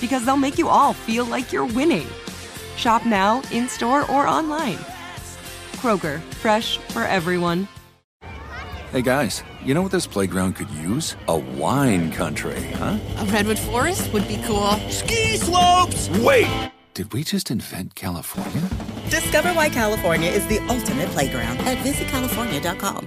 because they'll make you all feel like you're winning. Shop now, in-store, or online. Kroger, fresh for everyone. Hey guys, you know what this playground could use? A wine country, huh? A redwood forest would be cool. Ski slopes! Wait! Did we just invent California? Discover why California is the ultimate playground at visitcalifornia.com.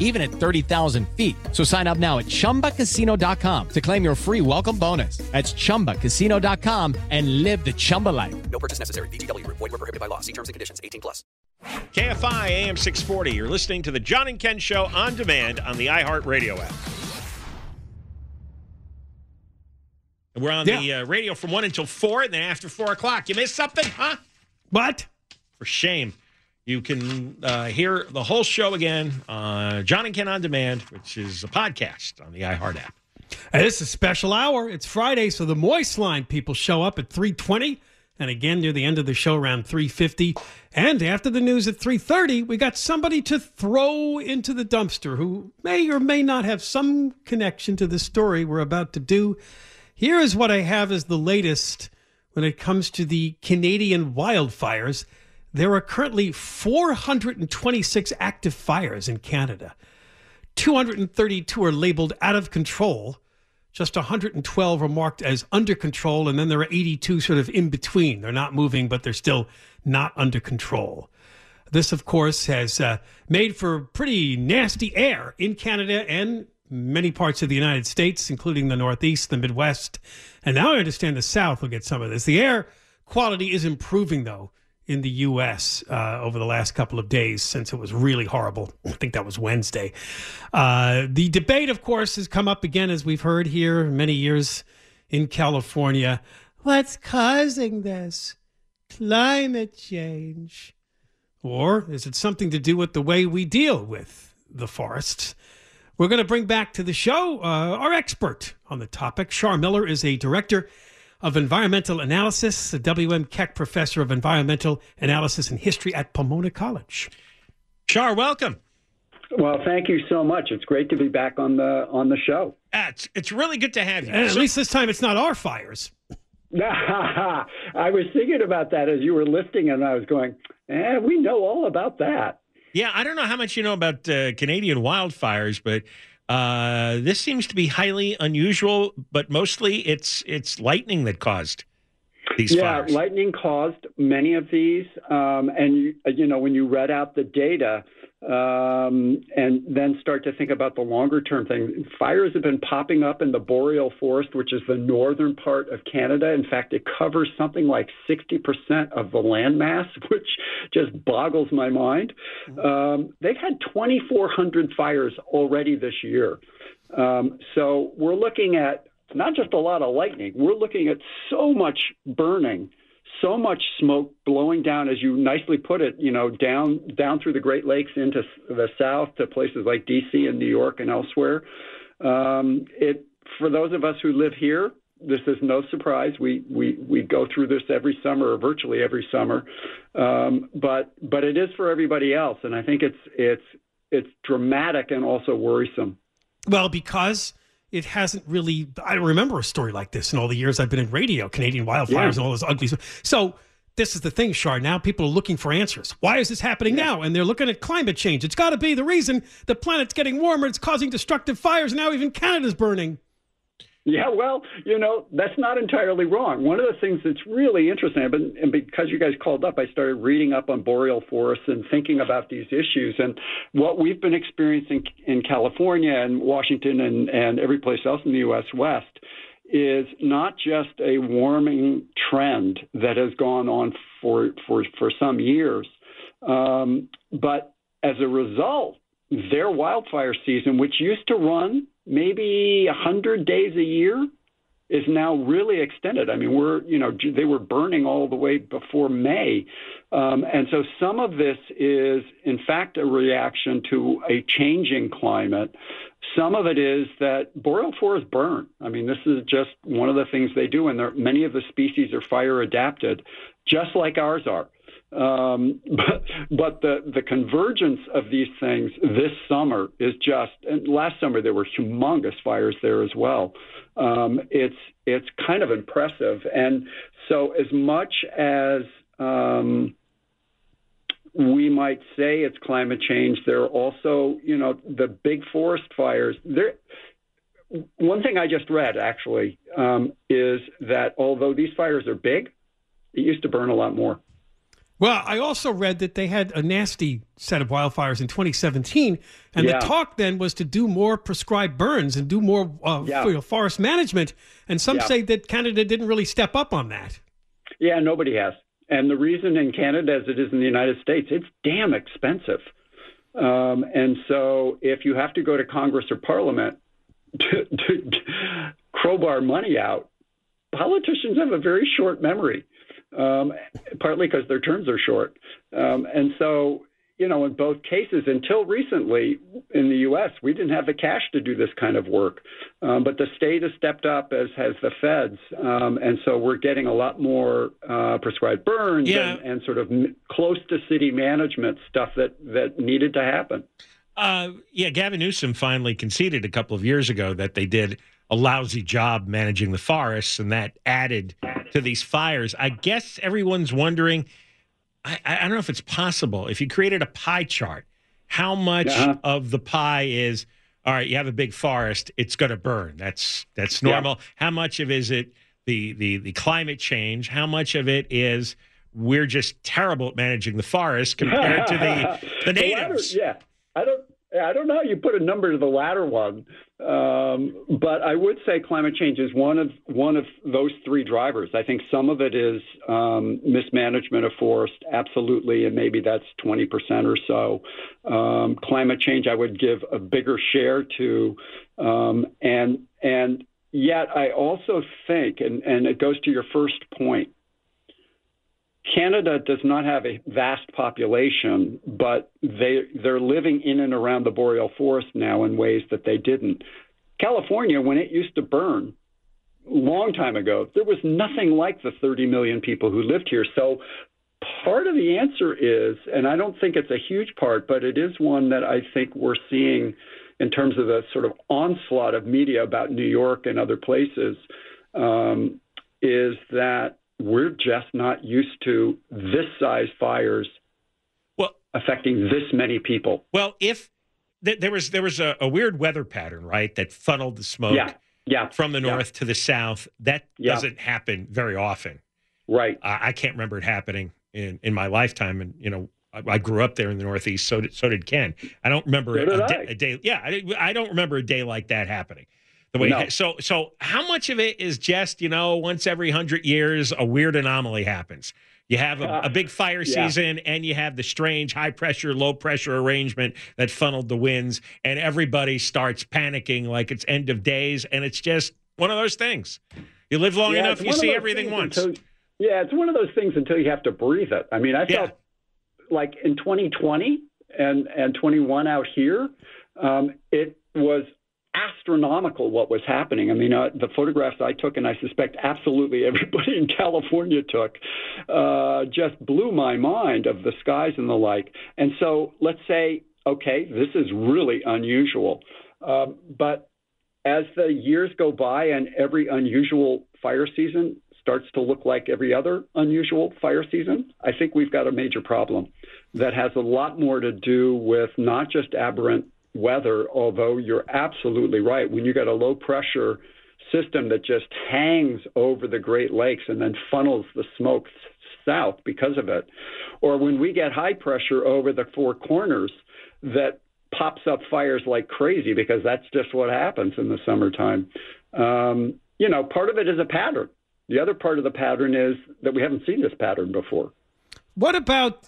even at 30,000 feet. So sign up now at ChumbaCasino.com to claim your free welcome bonus. That's ChumbaCasino.com and live the Chumba life. No purchase necessary. VGW. Void where prohibited by law. See terms and conditions. 18 plus. KFI AM 640. You're listening to the John and Ken Show on demand on the iHeartRadio app. We're on the radio from 1 until 4, and then after 4 o'clock. You missed something, huh? What? For shame. You can hear the whole show again on John and Ken On Demand, which is a podcast on the iHeart app. And this is a special hour. It's Friday, so the Moist Line people show up at 3:20, and again near the end of the show around 3:50. And after the news at 3:30, we got somebody to throw into the dumpster who may or may not have some connection to the story we're about to do. Here is what I have as the latest when it comes to the Canadian wildfires. There are currently 426 active fires in Canada. 232 are labeled out of control. Just 112 are marked as under control. And then there are 82 sort of in between. They're not moving, but they're still not under control. This, of course, has made for pretty nasty air in Canada and many parts of the United States, including the Northeast, the Midwest. And now I understand the South will get some of this. The air quality is improving, though, in the U.S. Over the last couple of days since it was really horrible. I think that was Wednesday. The debate, of course, has come up again, as we've heard here many years in California. What's causing this? Climate change. Or is it something to do with the way we deal with the forests? We're going to bring back to the show our expert on the topic. Char Miller is a director of environmental analysis, the W.M. Keck professor of environmental analysis and history at Pomona College. Char, welcome. Well, thank you so much. It's great to be back on the show. It's really good to have you. At least this time it's not our fires. I was thinking about that as you were listing, and I was going, we know all about that. Yeah, I don't know how much you know about Canadian wildfires, but this seems to be highly unusual, but mostly it's lightning that caused these fires. Yeah, lightning caused many of these. And, you know, when you read out the data and then start to think about the longer term thing, fires have been popping up in the boreal forest, which is the northern part of Canada. In fact, it covers something like 60% of the landmass, which just boggles my mind. They've had 2,400 fires already this year. So we're looking at not just a lot of lightning. We're looking at so much burning, so much smoke blowing down, as you nicely put it, you know, down through the Great Lakes into the south to places like D.C. and New York and elsewhere. For those of us who live here, this is no surprise. We go through this every summer, or virtually every summer. But it is for everybody else, and I think it's dramatic and also worrisome. Well, because it hasn't really, I don't remember a story like this in all the years I've been in radio, Canadian wildfires and all those ugly stuff. So this is the thing, Char. Now people are looking for answers. Why is this happening now? And they're looking at climate change. It's got to be the reason. The planet's getting warmer. It's causing destructive fires. Now even Canada's burning. Yeah, well, you know, that's not entirely wrong. One of the things that's really interesting, and because you guys called up, I started reading up on boreal forests and thinking about these issues. And what we've been experiencing in California and Washington and every place else in the U.S. West is not just a warming trend that has gone on for some years, but as a result, their wildfire season, which used to run maybe 100 days a year, is now really extended. I mean, they were burning all the way before May. And so some of this is, in fact, a reaction to a changing climate. Some of it is that boreal forests burn. I mean, this is just one of the things they do, and many of the species are fire adapted, just like ours are. But the convergence of these things this summer is just, and last summer there were humongous fires there as well. It's kind of impressive. And so as much as we might say it's climate change, there are also, the big forest fires. One thing I just read actually is that although these fires are big, it used to burn a lot more. Well, I also read that they had a nasty set of wildfires in 2017, and the talk then was to do more prescribed burns and do more forest management, and some say that Canada didn't really step up on that. Yeah, nobody has. And the reason in Canada, as it is in the United States, it's damn expensive. And so if you have to go to Congress or Parliament to crowbar money out, politicians have a very short memory. Partly because their terms are short. And so, in both cases, until recently in the U.S., we didn't have the cash to do this kind of work. But the state has stepped up, as has the feds. And so we're getting a lot more prescribed burns and sort of close to city management stuff that needed to happen. Gavin Newsom finally conceded a couple of years ago that they did a lousy job managing the forests, and that added to these fires. I guess everyone's wondering, I don't know if it's possible, if you created a pie chart, how much of the pie is, all right, you have a big forest, it's going to burn. That's normal. Yeah. How much of is it the climate change? How much of it is we're just terrible at managing the forest compared to the natives? The latter, I don't know. You put a number to the latter one, but I would say climate change is one of those three drivers. I think some of it is mismanagement of forest, absolutely, and maybe that's 20% or so. Climate change, I would give a bigger share to, and yet I also think, and it goes to your first point, Canada does not have a vast population, but they're living in and around the boreal forest now in ways that they didn't. California, when it used to burn a long time ago, there was nothing like the 30 million people who lived here. So part of the answer is, and I don't think it's a huge part, but it is one that I think we're seeing in terms of the sort of onslaught of media about New York and other places, is that we're just not used to this size fires affecting this many people. Well, if there was a weird weather pattern, right, that funneled the smoke from the north to the south, that doesn't happen very often. Right. I can't remember it happening in my lifetime. And, I grew up there in the Northeast, so did Ken. I don't remember a day. Yeah, I don't remember a day like that happening. The way So how much of it is just, once every 100 years, a weird anomaly happens? You have a big fire season and you have the strange high pressure, low pressure arrangement that funneled the winds, and everybody starts panicking like it's end of days. And it's just one of those things. You live long enough, you see everything once. It's one of those things until you have to breathe it. I mean, I felt like in 2020 and 21 out here, it was astronomical what was happening. I mean, the photographs I took, and I suspect absolutely everybody in California took, just blew my mind of the skies and the like. And so let's say, okay, this is really unusual. But as the years go by and every unusual fire season starts to look like every other unusual fire season, I think we've got a major problem that has a lot more to do with not just aberrant weather, although you're absolutely right. When you got a low pressure system that just hangs over the Great Lakes and then funnels the smoke south because of it, or when we get high pressure over the Four Corners that pops up fires like crazy, because that's just what happens in the summertime. You know, part of it is a pattern. The other part of the pattern is that we haven't seen this pattern before. What about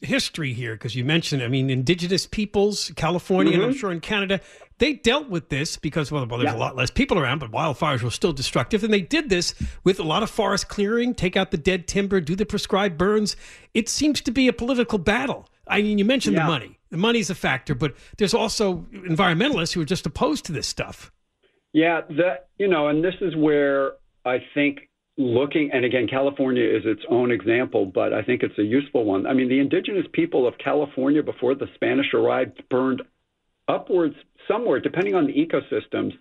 history here? Because you mentioned, I mean, indigenous peoples, California, and I'm sure in Canada, they dealt with this because, well there's a lot less people around, but wildfires were still destructive. And they did this with a lot of forest clearing, take out the dead timber, do the prescribed burns. It seems to be a political battle. I mean, you mentioned the money. The money's a factor, but there's also environmentalists who are just opposed to this stuff. Yeah, that, you know, and this is where I think looking, and again, California is its own example, but I think it's a useful one. I mean, the indigenous people of California before the Spanish arrived burned upwards somewhere, depending on the ecosystems,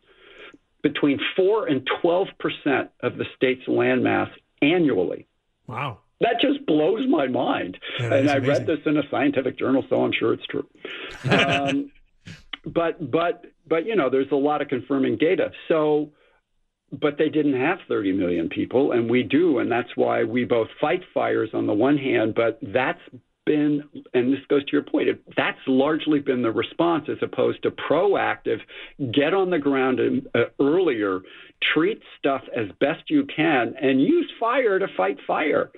between 4 and 12% of the state's landmass annually. Wow. That just blows my mind. Yeah, and I read this in a scientific journal, so I'm sure it's true. But you know, there's a lot of confirming data. So, but they didn't have 30 million people, and we do. And that's why we both fight fires on the one hand, but that's been, and this goes to your point, that's largely been the response as opposed to proactive, get on the ground earlier, treat stuff as best you can, and use fire to fight fire.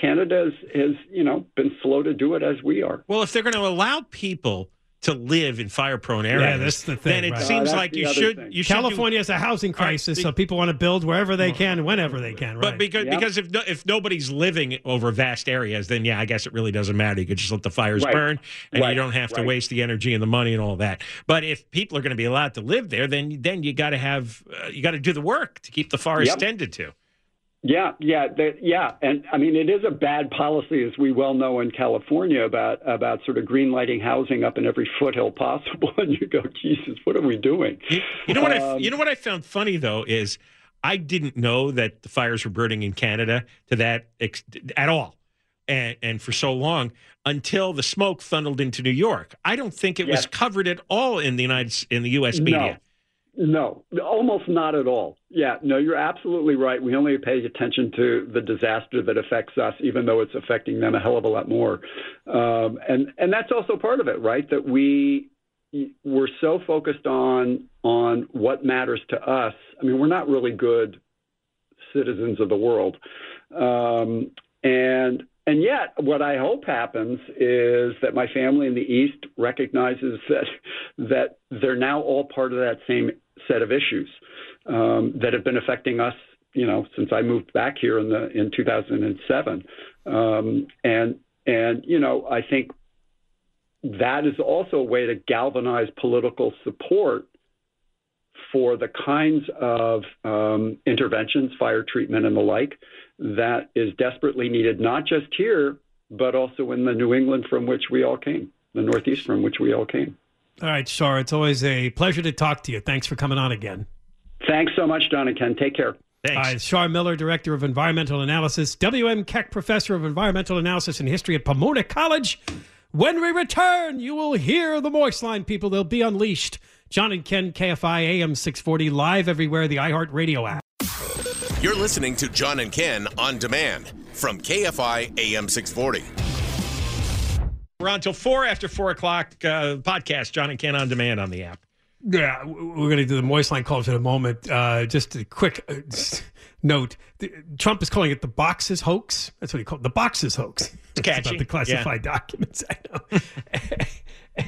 Canada has, you know, been slow to do it as we are. Well, if they're going to allow people to live in fire-prone areas, that's the thing, then it seems like you should. California has a housing crisis, so people want to build wherever they can, whenever they can. Right? But because if nobody's living over vast areas, then I guess it really doesn't matter. You could just let the fires burn, and you don't have to waste the energy and the money and all that. But if people are going to be allowed to live there, then you got to have you got to do the work to keep the forest tended to. Yeah, and I mean, it is a bad policy, as we well know in California, about sort of greenlighting housing up in every foothill possible, and you go, Jesus, what are we doing? You know what I found funny though is I didn't know that the fires were burning in Canada to that at all, and for so long until the smoke funneled into New York. I don't think it was covered at all in the U.S. media. No. No, almost not at all. Yeah, no, you're absolutely right. We only pay attention to the disaster that affects us, even though it's affecting them a hell of a lot more. And that's also part of it, right? That we're so focused on what matters to us. I mean, we're not really good citizens of the world. And yet, what I hope happens is that my family in the East recognizes that they're now all part of that same set of issues that have been affecting us, you know, since I moved back here in 2007. And you know, I think that is also a way to galvanize political support for the kinds of interventions, fire treatment and the like, that is desperately needed, not just here, but also in the New England from which we all came, the Northeast from which we all came. All right, Char, it's always a pleasure to talk to you. Thanks for coming on again. Thanks so much, John and Ken. Take care. Thanks. Char Miller, Director of Environmental Analysis, W.M. Keck, Professor of Environmental Analysis and History at Pomona College. When we return, you will hear the Moist Line people. They'll be unleashed. John and Ken, KFI AM 640, live everywhere, the iHeartRadio app. You're listening to John and Ken on demand from KFI AM 640. We're on till 4 o'clock podcast, John and Ken on demand on the app. Yeah, we're going to do the Moist Line calls in a moment. Just a quick note. Trump is calling it the boxes hoax. That's what he called it, the boxes hoax. It's catchy. About the classified documents, I know.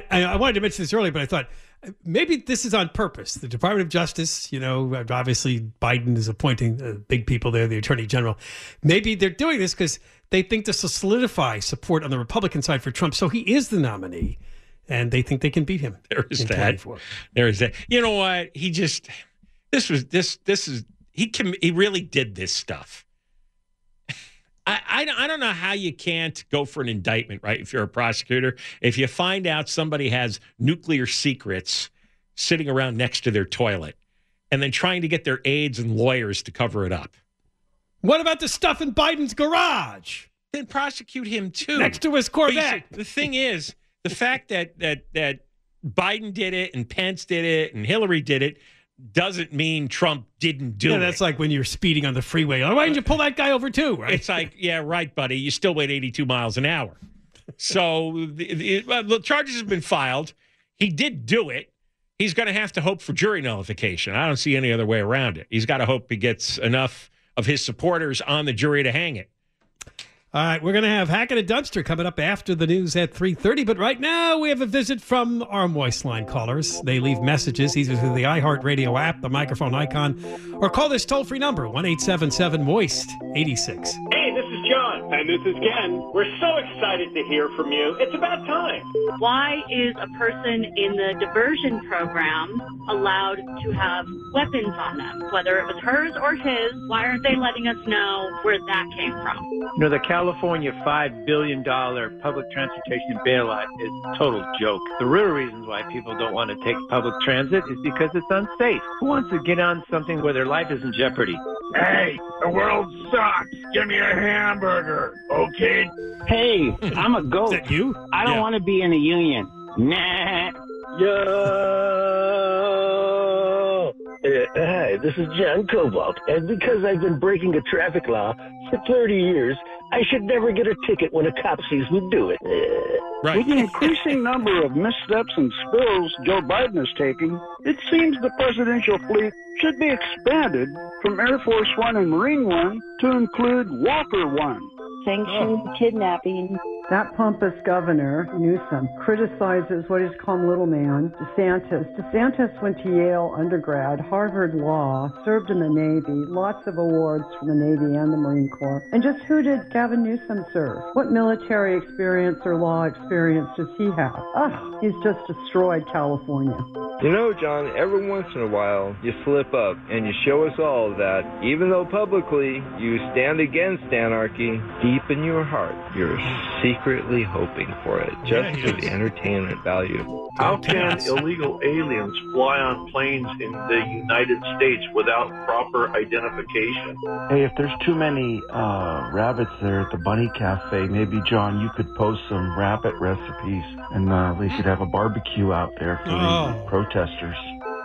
I wanted to mention this earlier, but I thought maybe this is on purpose. The Department of Justice, you know, obviously Biden is appointing big people there, the Attorney General. Maybe they're doing this because they think this will solidify support on the Republican side for Trump. So he is the nominee, and they think they can beat him. There is that. There is that. You know what? He just he really did this stuff. I don't know how you can't go for an indictment, right, if you're a prosecutor. If you find out somebody has nuclear secrets, sitting around next to their toilet and then trying to get their aides and lawyers to cover it up. What about the stuff in Biden's garage? Then prosecute him, too. Next to his Corvette. The thing is, the fact that Biden did it and Pence did it and Hillary did it doesn't mean Trump didn't do it. Yeah, that's like when you're speeding on the freeway. Why didn't you pull that guy over, too? Right? It's like, yeah, right, buddy. You still weighed 82 miles an hour. So the charges have been filed. He did do it. He's going to have to hope for jury nullification. I don't see any other way around it. He's got to hope he gets enough of his supporters on the jury to hang it. All right, we're going to have Hack in a Dumpster coming up after the news at 3:30. But right now, we have a visit from our Moist Line callers. They leave messages either through the iHeartRadio app, the microphone icon, or call this toll-free number, 1-877-MOIST-86. Hey, this is John. And this is Ken. We're so excited to hear from you. It's about time. Why is a person in the diversion program allowed to have weapons on them? Whether it was hers or his, why aren't they letting us know where that came from? You know, the California $5 billion public transportation bailout is a total joke. The real reasons why people don't want to take public transit is because it's unsafe. Who wants to get on something where their life is in jeopardy? Hey, the world sucks. Give me a hamburger, okay? Hey, I'm a goat. Is that you? I don't want to be in a union. Nah. Yo. Hi, this is John Cobalt, and because I've been breaking a traffic law for 30 years, I should never get a ticket when a cop sees me do it. Right. With the increasing number of missteps and spills Joe Biden is taking, it seems the presidential fleet should be expanded from Air Force One and Marine One to include Walker One. Sanctioned kidnapping. That pompous governor, Newsom, criticizes what is called little man, DeSantis. DeSantis went to Yale undergrad, Harvard Law, served in the Navy, lots of awards from the Navy and the Marine Corps. And just who did Gavin Newsom serve? What military experience or law experience does he have? Ugh, he's just destroyed California. You know, John, every once in a while, you slip up and you show us all that even though publicly you stand against anarchy, deep in your heart, you're a secret. Secretly hoping for it, just for the entertainment value. How can illegal aliens fly on planes in the United States without proper identification? Hey, if there's too many rabbits there at the Bunny Cafe, maybe, John, you could post some rabbit recipes, and we could have a barbecue out there for the protesters.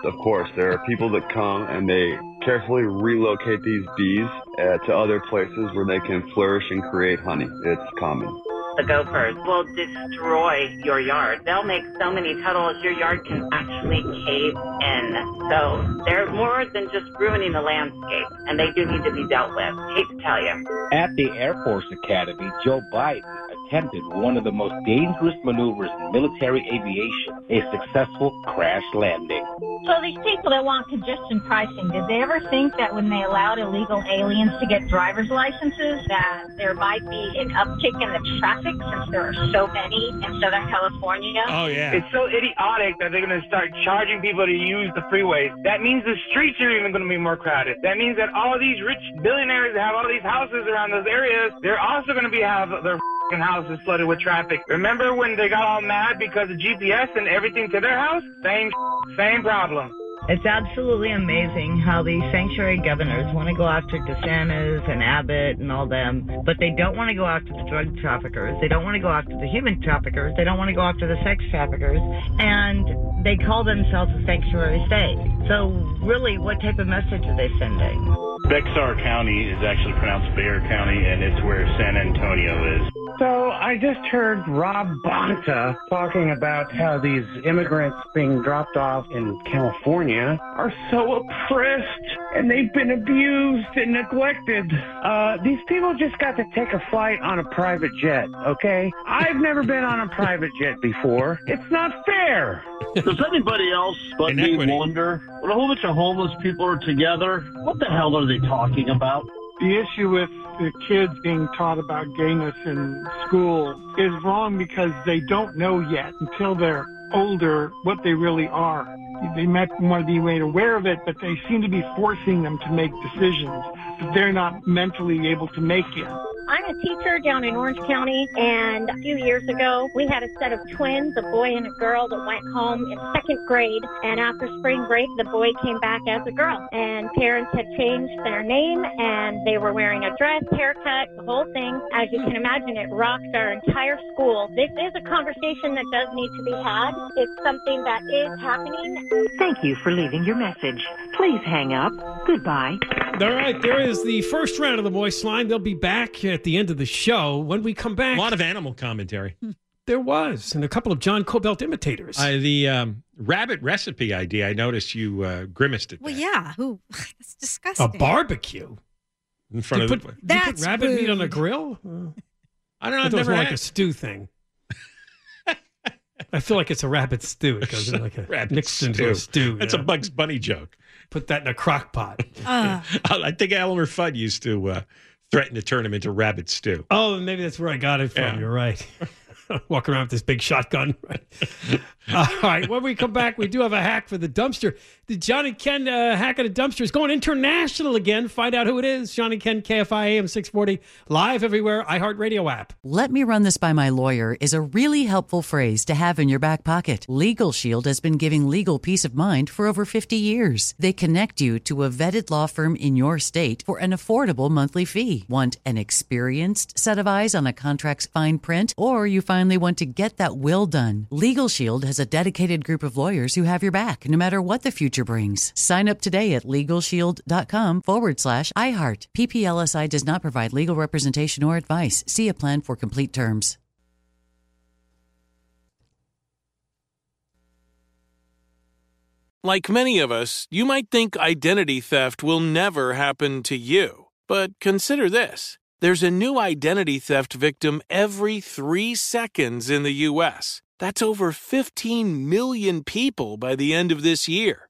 Of course, there are people that come and they carefully relocate these bees to other places where they can flourish and create honey. It's common. The gophers will destroy your yard. They'll make so many tunnels your yard can actually cave in. So they're more than just ruining the landscape, and they do need to be dealt with. Hate to tell you. At the Air Force Academy, Joe Biden attempted one of the most dangerous maneuvers in military aviation, a successful crash landing. So these people that want congestion pricing, did they ever think that when they allowed illegal aliens to get driver's licenses that there might be an uptick in the traffic since there are so many in Southern California? Oh, yeah. It's so idiotic that they're going to start charging people to use the freeways. That means the streets are even going to be more crowded. That means that all these rich billionaires that have all these houses around those areas, they're also going to have their house is flooded with traffic. Remember when they got all mad because of GPS and everything to their house? Same problem. It's absolutely amazing how these sanctuary governors want to go after DeSantis and Abbott and all them, but they don't want to go after the drug traffickers. They don't want to go after the human traffickers. They don't want to go after the sex traffickers. And they call themselves a sanctuary state. So really, what type of message are they sending? Bexar County is actually pronounced Bear County, and it's where San Antonio is. So I just heard Rob Bonta talking about how these immigrants being dropped off in California are so oppressed and they've been abused and neglected. These people just got to take a flight on a private jet, okay? I've never been on a private jet before. It's not fair. Does anybody else but me wonder when a whole bunch of homeless people are together, what the hell are they talking about? The issue with the kids being taught about gayness in school is wrong because they don't know yet until they're older what they really are. They might be made aware of it, but they seem to be forcing them to make decisions that they're not mentally able to make yet. I'm a teacher down in Orange County, and a few years ago, we had a set of twins, a boy and a girl, that went home in second grade, and after spring break, the boy came back as a girl, and parents had changed their name, and they were wearing a dress, haircut, the whole thing. As you can imagine, it rocked our entire school. This is a conversation that does need to be had. It's something that is happening. Thank you for leaving your message. Please hang up. Goodbye. All right, there is the first round of the Moist Line. They'll be back at the end of the show. When we come back... A lot of animal commentary. There was, and a couple of John Cobelt imitators. The rabbit recipe idea, I noticed you grimaced at that. Well, yeah. Ooh, that's disgusting. A barbecue? In front of the... Did you put rabbit meat on a grill? I don't know. I've never had... like a stew thing. I feel like it's a rabbit stew. It goes in like a mixed into a stew. That's a Bugs Bunny joke. Put that in a crock pot. I think Elmer Fudd used to threaten to turn him into rabbit stew. Oh, maybe that's where I got it from. Yeah. You're right. Walking around with this big shotgun. Right? All right. When we come back, we do have a hack for the dumpster. The John and Ken hack at a dumpster is going international again. Find out who it is. John and Ken, KFI AM 640, live everywhere, iHeartRadio app. Let me run this by my lawyer is a really helpful phrase to have in your back pocket. Legal Shield has been giving legal peace of mind for over 50 years. They connect you to a vetted law firm in your state for an affordable monthly fee. Want an experienced set of eyes on a contract's fine print, or you finally want to get that will done? Legal Shield has a dedicated group of lawyers who have your back, no matter what the future brings. Sign up today at LegalShield.com/iHeart. PPLSI does not provide legal representation or advice. See a plan for complete terms. Like many of us, you might think identity theft will never happen to you. But consider this. There's a new identity theft victim every 3 seconds in the U.S. That's over 15 million people by the end of this year,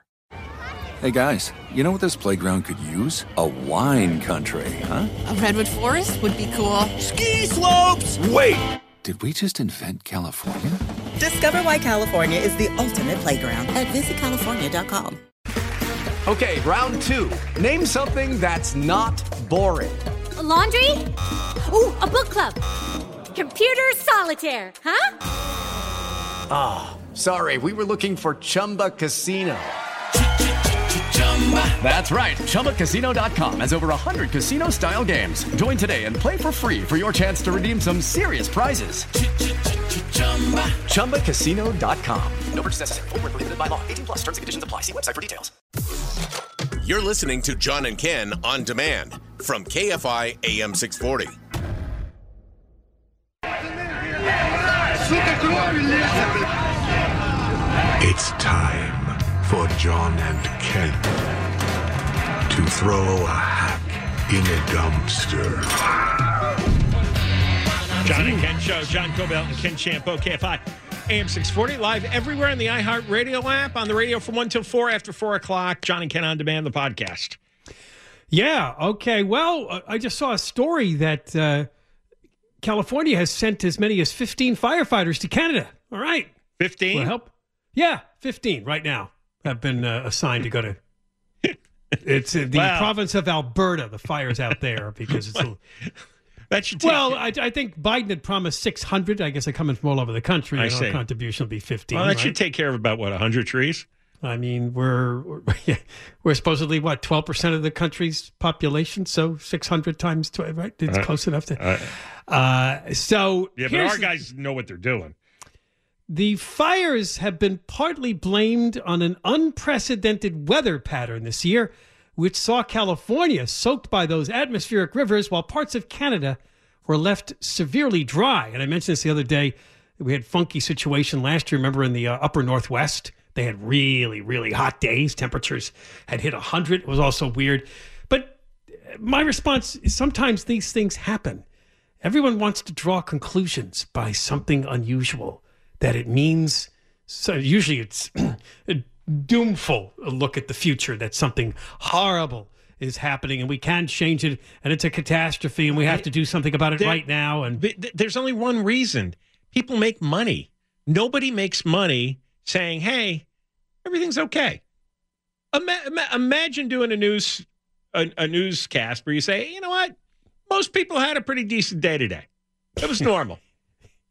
Hey, guys, you know what this playground could use? A wine country, huh? A redwood forest would be cool. Ski slopes! Wait! Did we just invent California? Discover why California is the ultimate playground at visitcalifornia.com. Okay, round two. Name something that's not boring. A laundry? Ooh, a book club. Computer solitaire, huh? Ah, oh, sorry, we were looking for Chumba Casino. That's right. ChumbaCasino.com has over 100 casino-style games. Join today and play for free for your chance to redeem some serious prizes. ChumbaCasino.com. No purchase necessary. Void where prohibited by law. 18 plus. Terms and conditions apply. See website for details. You're listening to John and Ken on demand from KFI AM 640. It's time for John and Ken to throw a hack in a dumpster. John and Ken Show, John Cobelt and Ken Champeau, KFI, AM 640, live everywhere on the iHeartRadio app, on the radio from 1 till 4, after 4 o'clock, John and Ken On Demand, the podcast. Yeah, okay. Well, I just saw a story that California has sent as many as 15 firefighters to Canada. All right. 15? Will help? Yeah, 15 right now. Have been assigned to go to. It's the province of Alberta. The fire's out there because it's. That should take I think Biden had promised 600. I guess they're coming from all over the country. Our contribution will be 15. Well, that should take care of about 100 trees. I mean, we're supposedly, what, 12% of the country's population? So 600 times 12, right? It's close enough to... Yeah, but our guys know what they're doing. The fires have been partly blamed on an unprecedented weather pattern this year, which saw California soaked by those atmospheric rivers, while parts of Canada were left severely dry. And I mentioned this the other day. We had a funky situation last year, remember, in the upper Northwest. They had really, really hot days. Temperatures had hit 100. It was also weird. But my response is sometimes these things happen. Everyone wants to draw conclusions by something unusual, that it means, so usually it's a doomful look at the future, that something horrible is happening and we can change it and it's a catastrophe and we have to do something about it right now. And there's only one reason. People make money. Nobody makes money saying, hey, everything's okay. Imagine doing a newscast where you say, you know what? Most people had a pretty decent day today. It was normal.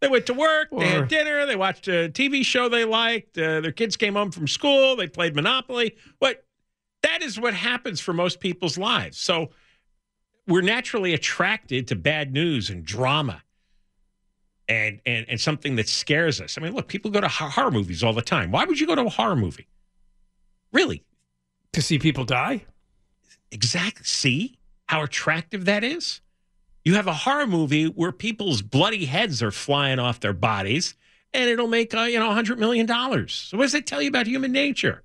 They went to work, they had dinner, they watched a TV show they liked, their kids came home from school, they played Monopoly. That is what happens for most people's lives. So we're naturally attracted to bad news and drama. And something that scares us. I mean, look, people go to horror movies all the time. Why would you go to a horror movie? Really? To see people die? Exactly. See how attractive that is? You have a horror movie where people's bloody heads are flying off their bodies, and it'll make, $100 million. So what does that tell you about human nature?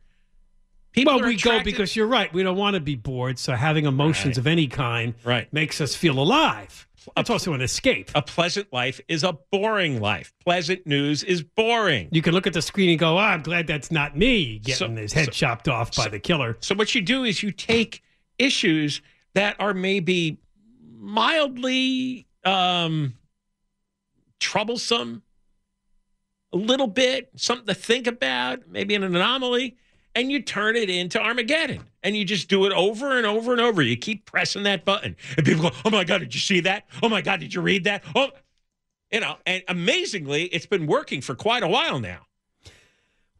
People go because you're right. We don't want to be bored, so having emotions of any kind makes us feel alive. It's also an escape. A pleasant life is a boring life. Pleasant news is boring. You can look at the screen and go, I'm glad that's not me getting his head chopped off by the killer. So what you do is you take issues that are maybe mildly troublesome, a little bit, something to think about, maybe an anomaly, and you turn it into Armageddon. And you just do it over and over and over. You keep pressing that button. And people go, oh, my God, did you see that? Oh, my God, did you read that? Oh, and amazingly, it's been working for quite a while now.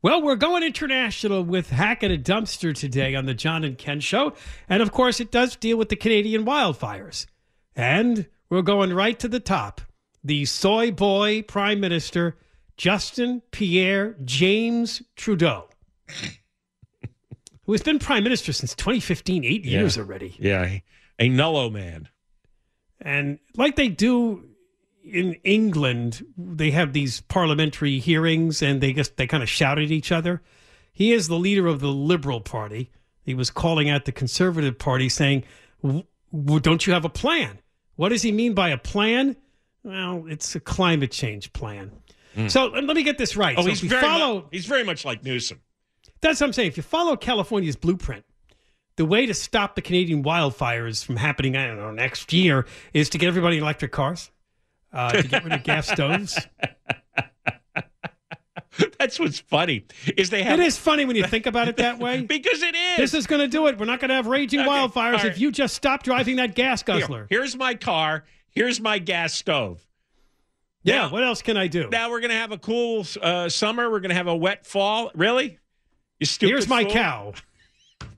Well, we're going international with Hack in a Dumpster today on the John and Ken Show. And, of course, it does deal with the Canadian wildfires. And we're going right to the top. The soy boy prime minister, Justin Pierre James Trudeau. Who has been prime minister since 2015, 8 years already. Yeah, a nullo man. And like they do in England, they have these parliamentary hearings and they kind of shout at each other. He is the leader of the Liberal Party. He was calling out the Conservative Party saying, don't you have a plan? What does he mean by a plan? Well, it's a climate change plan. Mm. So let me get this right. Oh, so he's very much like Newsom. That's what I'm saying. If you follow California's blueprint, the way to stop the Canadian wildfires from happening, I don't know, next year, is to get everybody electric cars, to get rid of gas stoves. That's what's funny. It is funny when you think about it that way. Because it is. This is going to do it. We're not going to have raging wildfires if you just stop driving that gas guzzler. Here's my car. Here's my gas stove. Yeah, what else can I do? Now we're going to have a cool summer. We're going to have a wet fall. Really? You stupid Here's my fool. Cow.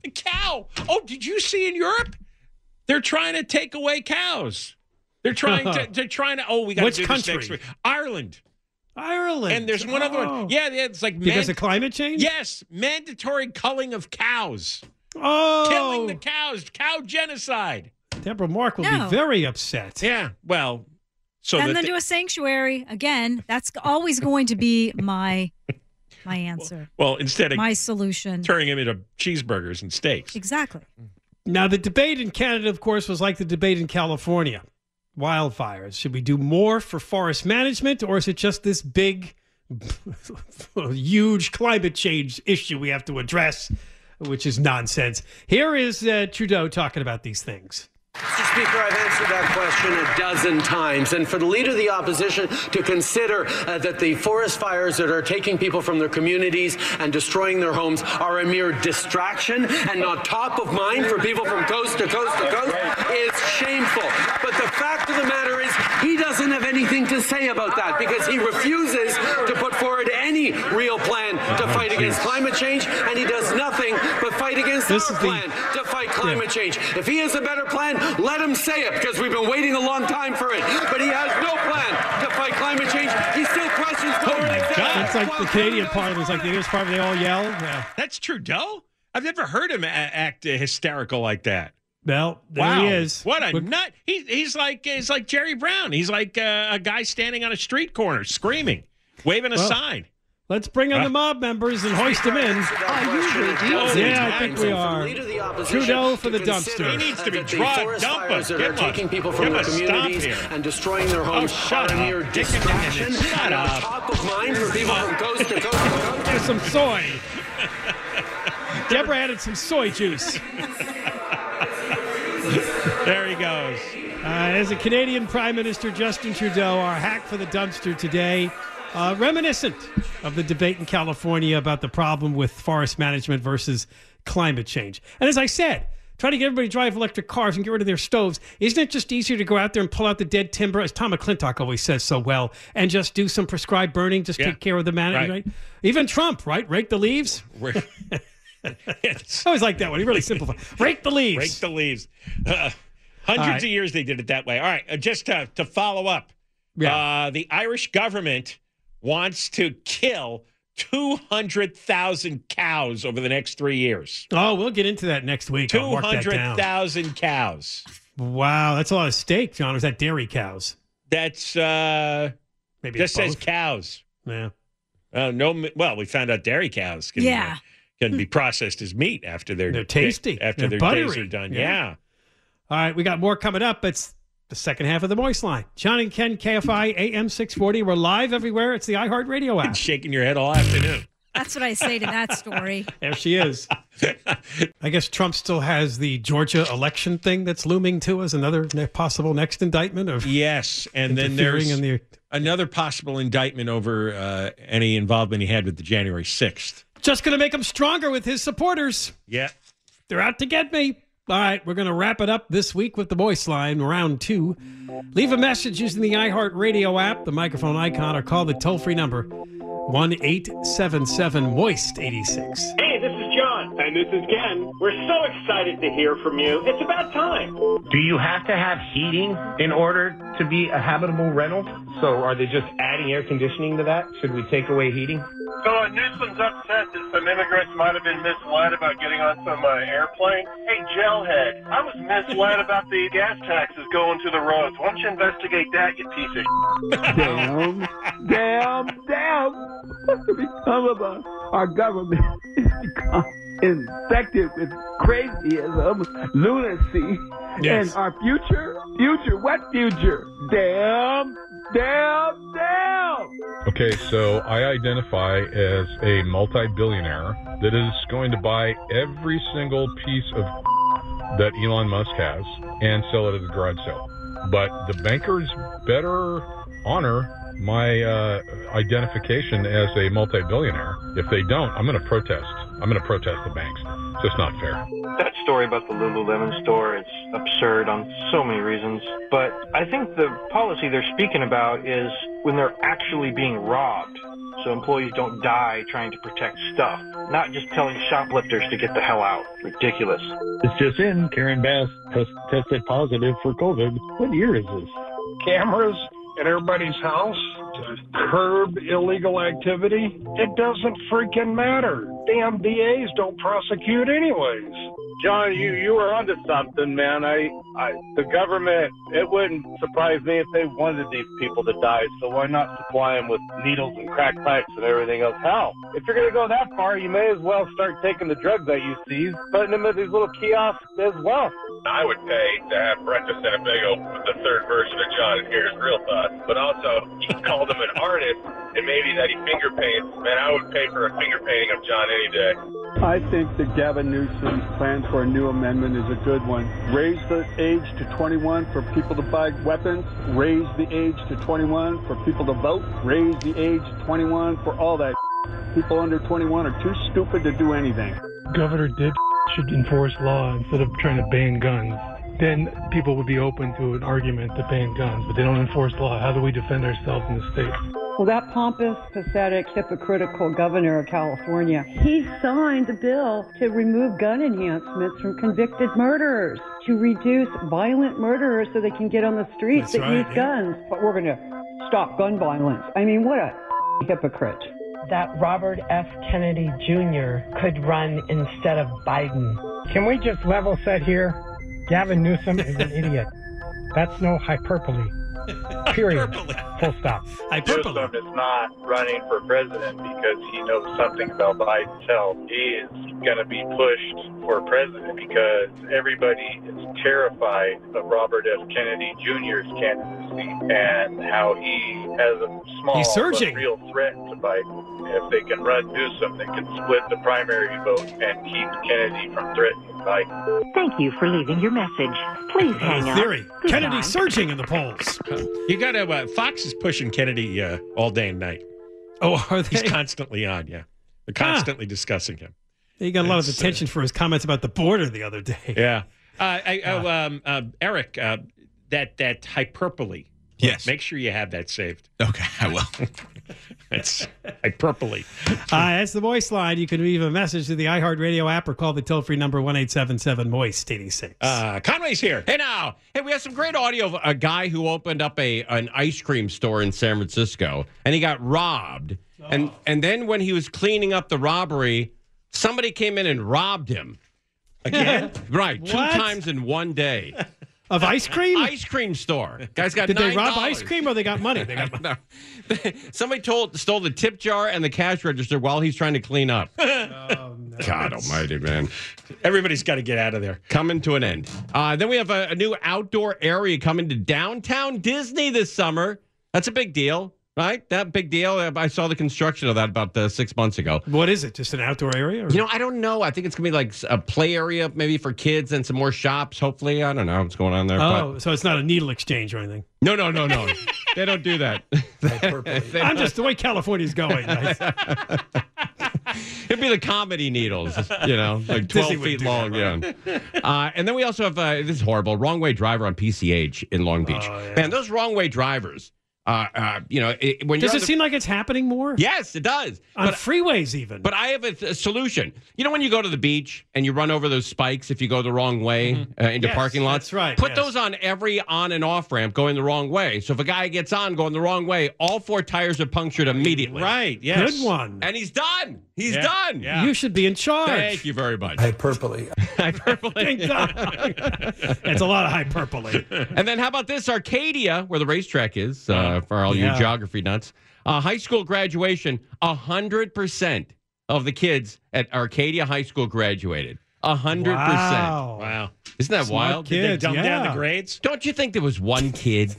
The cow. Oh, did you see in Europe? They're trying to take away cows. They're trying to. They're trying to. Oh, we got to do country? This next week. Ireland. And there's one other one. Yeah, it's like because of climate change. Yes, mandatory culling of cows. Oh, killing the cows. Cow genocide. Deborah Mark will be very upset. Yeah. Well, so send them to a sanctuary again. That's always going to be my. My answer. Well, instead of my solution, turning him into cheeseburgers and steaks. Exactly. Now, the debate in Canada, of course, was like the debate in California. Wildfires. Should we do more for forest management, or is it just this big, huge climate change issue we have to address, which is nonsense? Here is Trudeau talking about these things. Mr. Speaker, I've answered that question a dozen times. And for the Leader of the Opposition to consider that the forest fires that are taking people from their communities and destroying their homes are a mere distraction and not top of mind for people from coast to coast to coast is shameful. But the fact of the matter is he doesn't have anything to say about that because he refuses to put forward any real plan to fight against climate change, and he does nothing but fight against our plan to fight climate change. If he has a better plan, let him say it, because we've been waiting a long time for it. But he has no plan to fight climate change. He still questions whether that's like the Canadian Parliament. It's like the English Parliament. They all yell. Yeah. That's Trudeau? I've never heard him act hysterical like that. Well, there he is. What a nut. He's like Jerry Brown. He's like a guy standing on a street corner screaming, waving a sign. Let's bring on the mob members and hoist them in. Yeah, I think we are. Trudeau for the dumpster. He needs to be drugged. Dump us. Taking people from their communities and destroying their homes. Shut up. Shut up. Top of mind for people from coast to coast. Here's some soy. Deborah added some soy juice. There he goes. As a Canadian Prime Minister, Justin Trudeau, our hack for the dumpster today, reminiscent of the debate in California about the problem with forest management versus climate change. And as I said, trying to get everybody to drive electric cars and get rid of their stoves, isn't it just easier to go out there and pull out the dead timber, as Tom McClintock always says so well, and just do some prescribed burning, just take care of the management, right? Even Trump, right? Rake the leaves? I always like that one. He really simplified. Rake the leaves. Rake the leaves. Hundreds of years they did it that way. All right, just to follow up, the Irish government wants to kill 200,000 cows over the next 3 years. Oh, we'll get into that next week. 200,000 cows. Wow, that's a lot of steak, John. Or is that dairy cows? That's maybe just says cows. Yeah. No. Well, we found out dairy cows can be processed as meat after they're tasty, after their days are done. Yeah. All right, we got more coming up. It's the second half of the Moist Line. John and Ken, KFI, AM 640. We're live everywhere. It's the iHeartRadio app. Shaking your head all afternoon. That's what I say to that story. There she is. I guess Trump still has the Georgia election thing that's looming to us. Another possible next indictment of and then there's another possible indictment over any involvement he had with the January 6th. Just going to make him stronger with his supporters. Yeah, they're out to get me. All right, we're going to wrap it up this week with the Moist Line, round two. Leave a message using the iHeartRadio app, the microphone icon, or call the toll-free number, 1-877-MOIST-86. Hey, this is John. And this is Ken. We're so excited to hear from you. It's about time. Do you have to have heating in order to be a habitable rental? So are they just adding air conditioning to that? Should we take away heating? So Newsom's upset that some immigrants might have been misled about getting on some airplane. Hey, Gelhead, I was misled about the gas taxes going to the roads. Why don't you investigate that, you piece of shit? Damn. What's to become of us? Our government has become infected with crazyism, lunacy, and our future, what future? Damn. Okay, so I identify as a multi-billionaire that is going to buy every single piece of that Elon Musk has and sell it at a garage sale. But the bankers better honor my identification as a multi-billionaire. If they don't, I'm going to protest. I'm going to protest the banks. It's just not fair. That story about the Lululemon store is absurd on so many reasons. But I think the policy they're speaking about is when they're actually being robbed, so employees don't die trying to protect stuff, not just telling shoplifters to get the hell out. Ridiculous. It's just in. Karen Bass tested positive for COVID. What year is this? Cameras at everybody's house to curb illegal activity? It doesn't freaking matter. Damn DAs don't prosecute anyways. John, you were onto something, man. The government, it wouldn't surprise me if they wanted these people to die, so why not supply them with needles and crack pipes and everything else? Hell, if you're going to go that far, you may as well start taking the drugs that you seize, putting them at these little kiosks as well. I would pay to have breakfast in a big open with the third version of John and Karen's Real Thoughts, but also he called him an artist, and maybe that he finger paints. Man, I would pay for a finger painting of John any day. I think that Gavin Newsom's plan for a new amendment is a good one. Raise the age to 21 for people to buy weapons. Raise the age to 21 for people to vote. Raise the age to 21 for all that. People under 21 are too stupid to do anything. Governor Dick should enforce law instead of trying to ban guns. Then people would be open to an argument to ban guns, but they don't enforce law. How do we defend ourselves in this state? Well, that pompous, pathetic, hypocritical governor of California, he signed a bill to remove gun enhancements from convicted murderers, to reduce violent murderers so they can get on the streets that use guns. But we're going to stop gun violence. I mean, what a hypocrite. That Robert F. Kennedy Jr. could run instead of Biden. Can we just level set here? Gavin Newsom is an idiot. That's no hyperbole. Period. Full stop. Newsom is not running for president because he knows something about Biden's health. He is going to be pushed for president because everybody is terrified of Robert F. Kennedy Jr.'s candidacy and how he has a small but real threat to Biden. If they can run Newsom, they can split the primary vote and keep Kennedy from threatening Biden. Thank you for leaving your message. Please hang up. Theory. Kennedy surging in the polls. You got to, Fox is pushing Kennedy all day and night. Oh, are they? He's constantly on, yeah. They're constantly discussing him. He got a lot of attention for his comments about the border the other day. Yeah. Eric, that hyperbole. Yes. Make sure you have that saved. Okay, I will. That's hyperbole. That's the Moist Line. You can leave a message to the iHeartRadio app or call the toll-free number 1-877-MOIST-86. Conway's here. Hey, now. Hey, we have some great audio of a guy who opened up an ice cream store in San Francisco, and he got robbed. Oh. And then when he was cleaning up the robbery, somebody came in and robbed him. Again? Right. What? 2 times in one day. Of ice cream? Ice cream store. Guys got $9. Did they rob ice cream or they got money? They got money. Somebody stole the tip jar and the cash register while he's trying to clean up. Oh, no. God almighty, man. Everybody's got to get out of there. Coming to an end. Then we have a new outdoor area coming to Downtown Disney this summer. That's a big deal, right? That big deal. I saw the construction of that about 6 months ago. What is it? Just an outdoor area? Or? You know, I don't know. I think it's going to be like a play area maybe for kids and some more shops, hopefully. I don't know what's going on there. Oh, so it's not a needle exchange or anything? No. They don't do that. I'm just the way California's going. Guys. It'd be the comedy needles, you know, like 12 feet long. That, right? Yeah. And then we also have, this is horrible, wrong-way driver on PCH in Long Beach. Oh, yeah. Man, those wrong-way drivers. You know, when does it seem like it's happening more? Yes, it does. On freeways even. But I have a solution. You know when you go to the beach and you run over those spikes if you go the wrong way into parking lots? That's right. Put those on every on and off ramp going the wrong way. So if a guy gets on going the wrong way, all 4 tires are punctured immediately. Right, yes. Good one. And he's done. He's done. Yeah. You should be in charge. Thank you very much. Hyperbole. Hyperbole. It's a lot of hyperbole. And then how about this? Arcadia, where the racetrack is, for all you geography nuts. High school graduation, 100% of the kids at Arcadia High School graduated. 100%. Wow. Isn't that wild? Did they dump down the grades? Don't you think there was one kid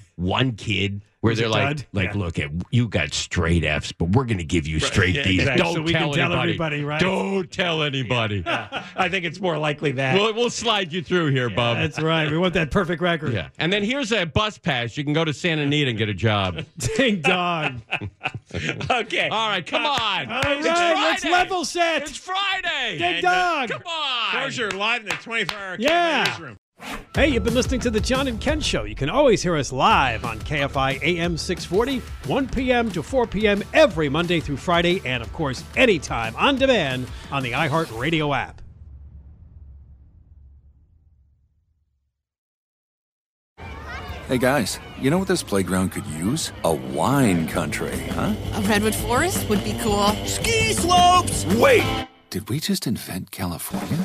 where they're like, look, you got straight Fs, but we're going to give you straight Ds. Exactly. Don't tell anybody, right? Don't tell anybody. Yeah. I think it's more likely that. We'll slide you through here, Bob. That's right. We want that perfect record. Yeah. And then here's a bus pass. You can go to Santa Anita and get a job. Ding dong. Okay. All right. Come on. All right. Let's level set. It's Friday. Ding dong. Come on. Crozier live in the 24-hour newsroom. Hey, you've been listening to the John and Ken Show. You can always hear us live on KFI AM 640, 1 p.m. to 4 p.m. every Monday through Friday, and, of course, anytime on demand on the iHeartRadio app. Hey, guys, you know what this playground could use? A wine country, huh? A redwood forest would be cool. Ski slopes! Wait! Did we just invent California?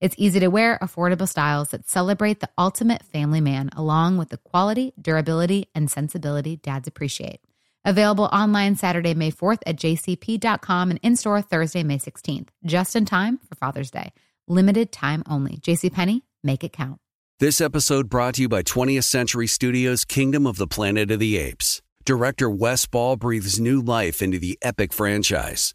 It's easy to wear, affordable styles that celebrate the ultimate family man, along with the quality, durability, and sensibility dads appreciate. Available online Saturday, May 4th at jcp.com and in-store Thursday, May 16th. Just in time for Father's Day. Limited time only. JCPenney, make it count. This episode brought to you by 20th Century Studios' Kingdom of the Planet of the Apes. director Wes Ball breathes new life into the epic franchise.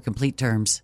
complete terms.